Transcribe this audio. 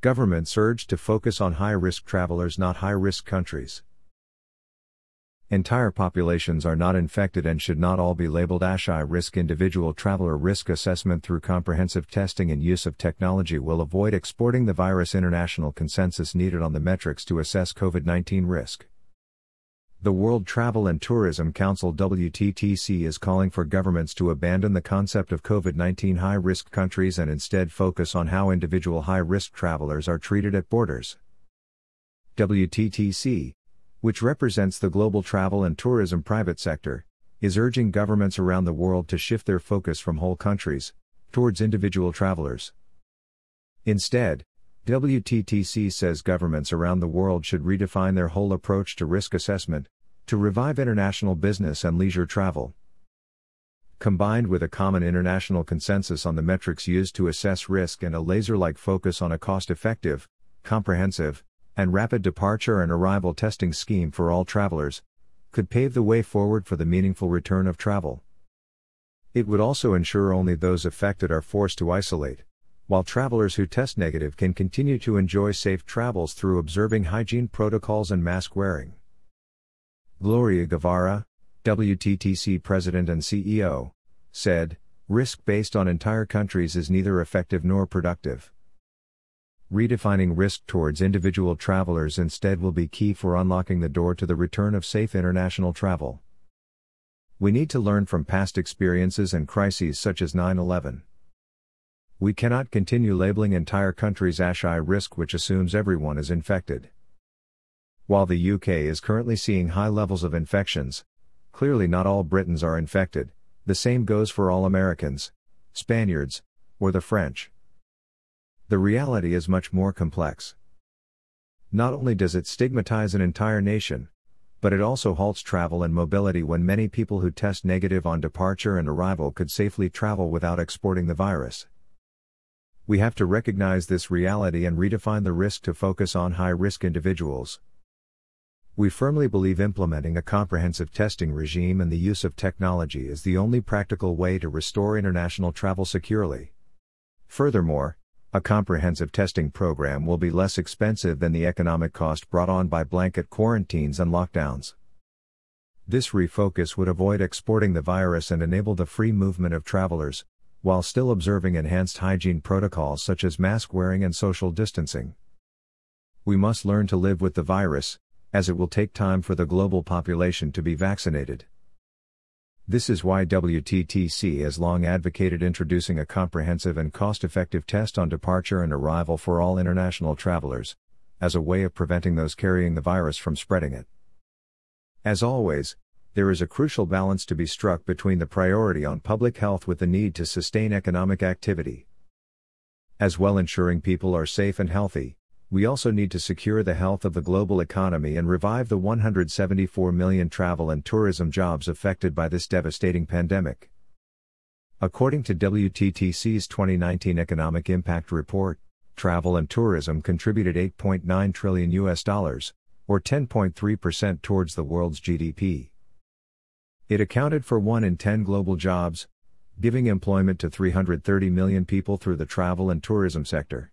Governments urged to focus on high-risk travelers, not high-risk countries. Entire populations are not infected and should not all be labeled as high-risk. Individual traveler risk assessment through comprehensive testing and use of technology will avoid exporting the virus. International consensus needed on the metrics to assess COVID-19 risk. The World Travel and Tourism Council WTTC is calling for governments to abandon the concept of COVID-19 high-risk countries and instead focus on how individual high-risk travelers are treated at borders. WTTC, which represents the global travel and tourism private sector, is urging governments around the world to shift their focus from whole countries towards individual travelers. Instead, WTTC says governments around the world should redefine their whole approach to risk assessment to revive international business and leisure travel. Combined with a common international consensus on the metrics used to assess risk and a laser-like focus on a cost-effective, comprehensive, and rapid departure and arrival testing scheme for all travelers, could pave the way forward for the meaningful return of travel. It would also ensure only those affected are forced to isolate, while travelers who test negative can continue to enjoy safe travels through observing hygiene protocols and mask wearing. Gloria Guevara, WTTC President and CEO, said, "Risk based on entire countries is neither effective nor productive. Redefining risk towards individual travelers instead will be key for unlocking the door to the return of safe international travel. We need to learn from past experiences and crises such as 9/11. We cannot continue labeling entire countries as high risk, which assumes everyone is infected." While the UK is currently seeing high levels of infections, clearly not all Britons are infected. The same goes for all Americans, Spaniards, or the French. The reality is much more complex. Not only does it stigmatize an entire nation, but it also halts travel and mobility when many people who test negative on departure and arrival could safely travel without exporting the virus. We have to recognize this reality and redefine the risk to focus on high-risk individuals. We firmly believe implementing a comprehensive testing regime and the use of technology is the only practical way to restore international travel securely. Furthermore, a comprehensive testing program will be less expensive than the economic cost brought on by blanket quarantines and lockdowns. This refocus would avoid exporting the virus and enable the free movement of travelers, while still observing enhanced hygiene protocols such as mask wearing and social distancing. We must learn to live with the virus, as it will take time for the global population to be vaccinated. This is why WTTC has long advocated introducing a comprehensive and cost-effective test on departure and arrival for all international travelers, as a way of preventing those carrying the virus from spreading it. As always, there is a crucial balance to be struck between the priority on public health with the need to sustain economic activity. As well ensuring people are safe and healthy, we also need to secure the health of the global economy and revive the 174 million travel and tourism jobs affected by this devastating pandemic. According to WTTC's 2019 Economic Impact Report, travel and tourism contributed $8.9 trillion, or 10.3% towards the world's GDP. It accounted for 1 in 10 global jobs, giving employment to 330 million people through the travel and tourism sector.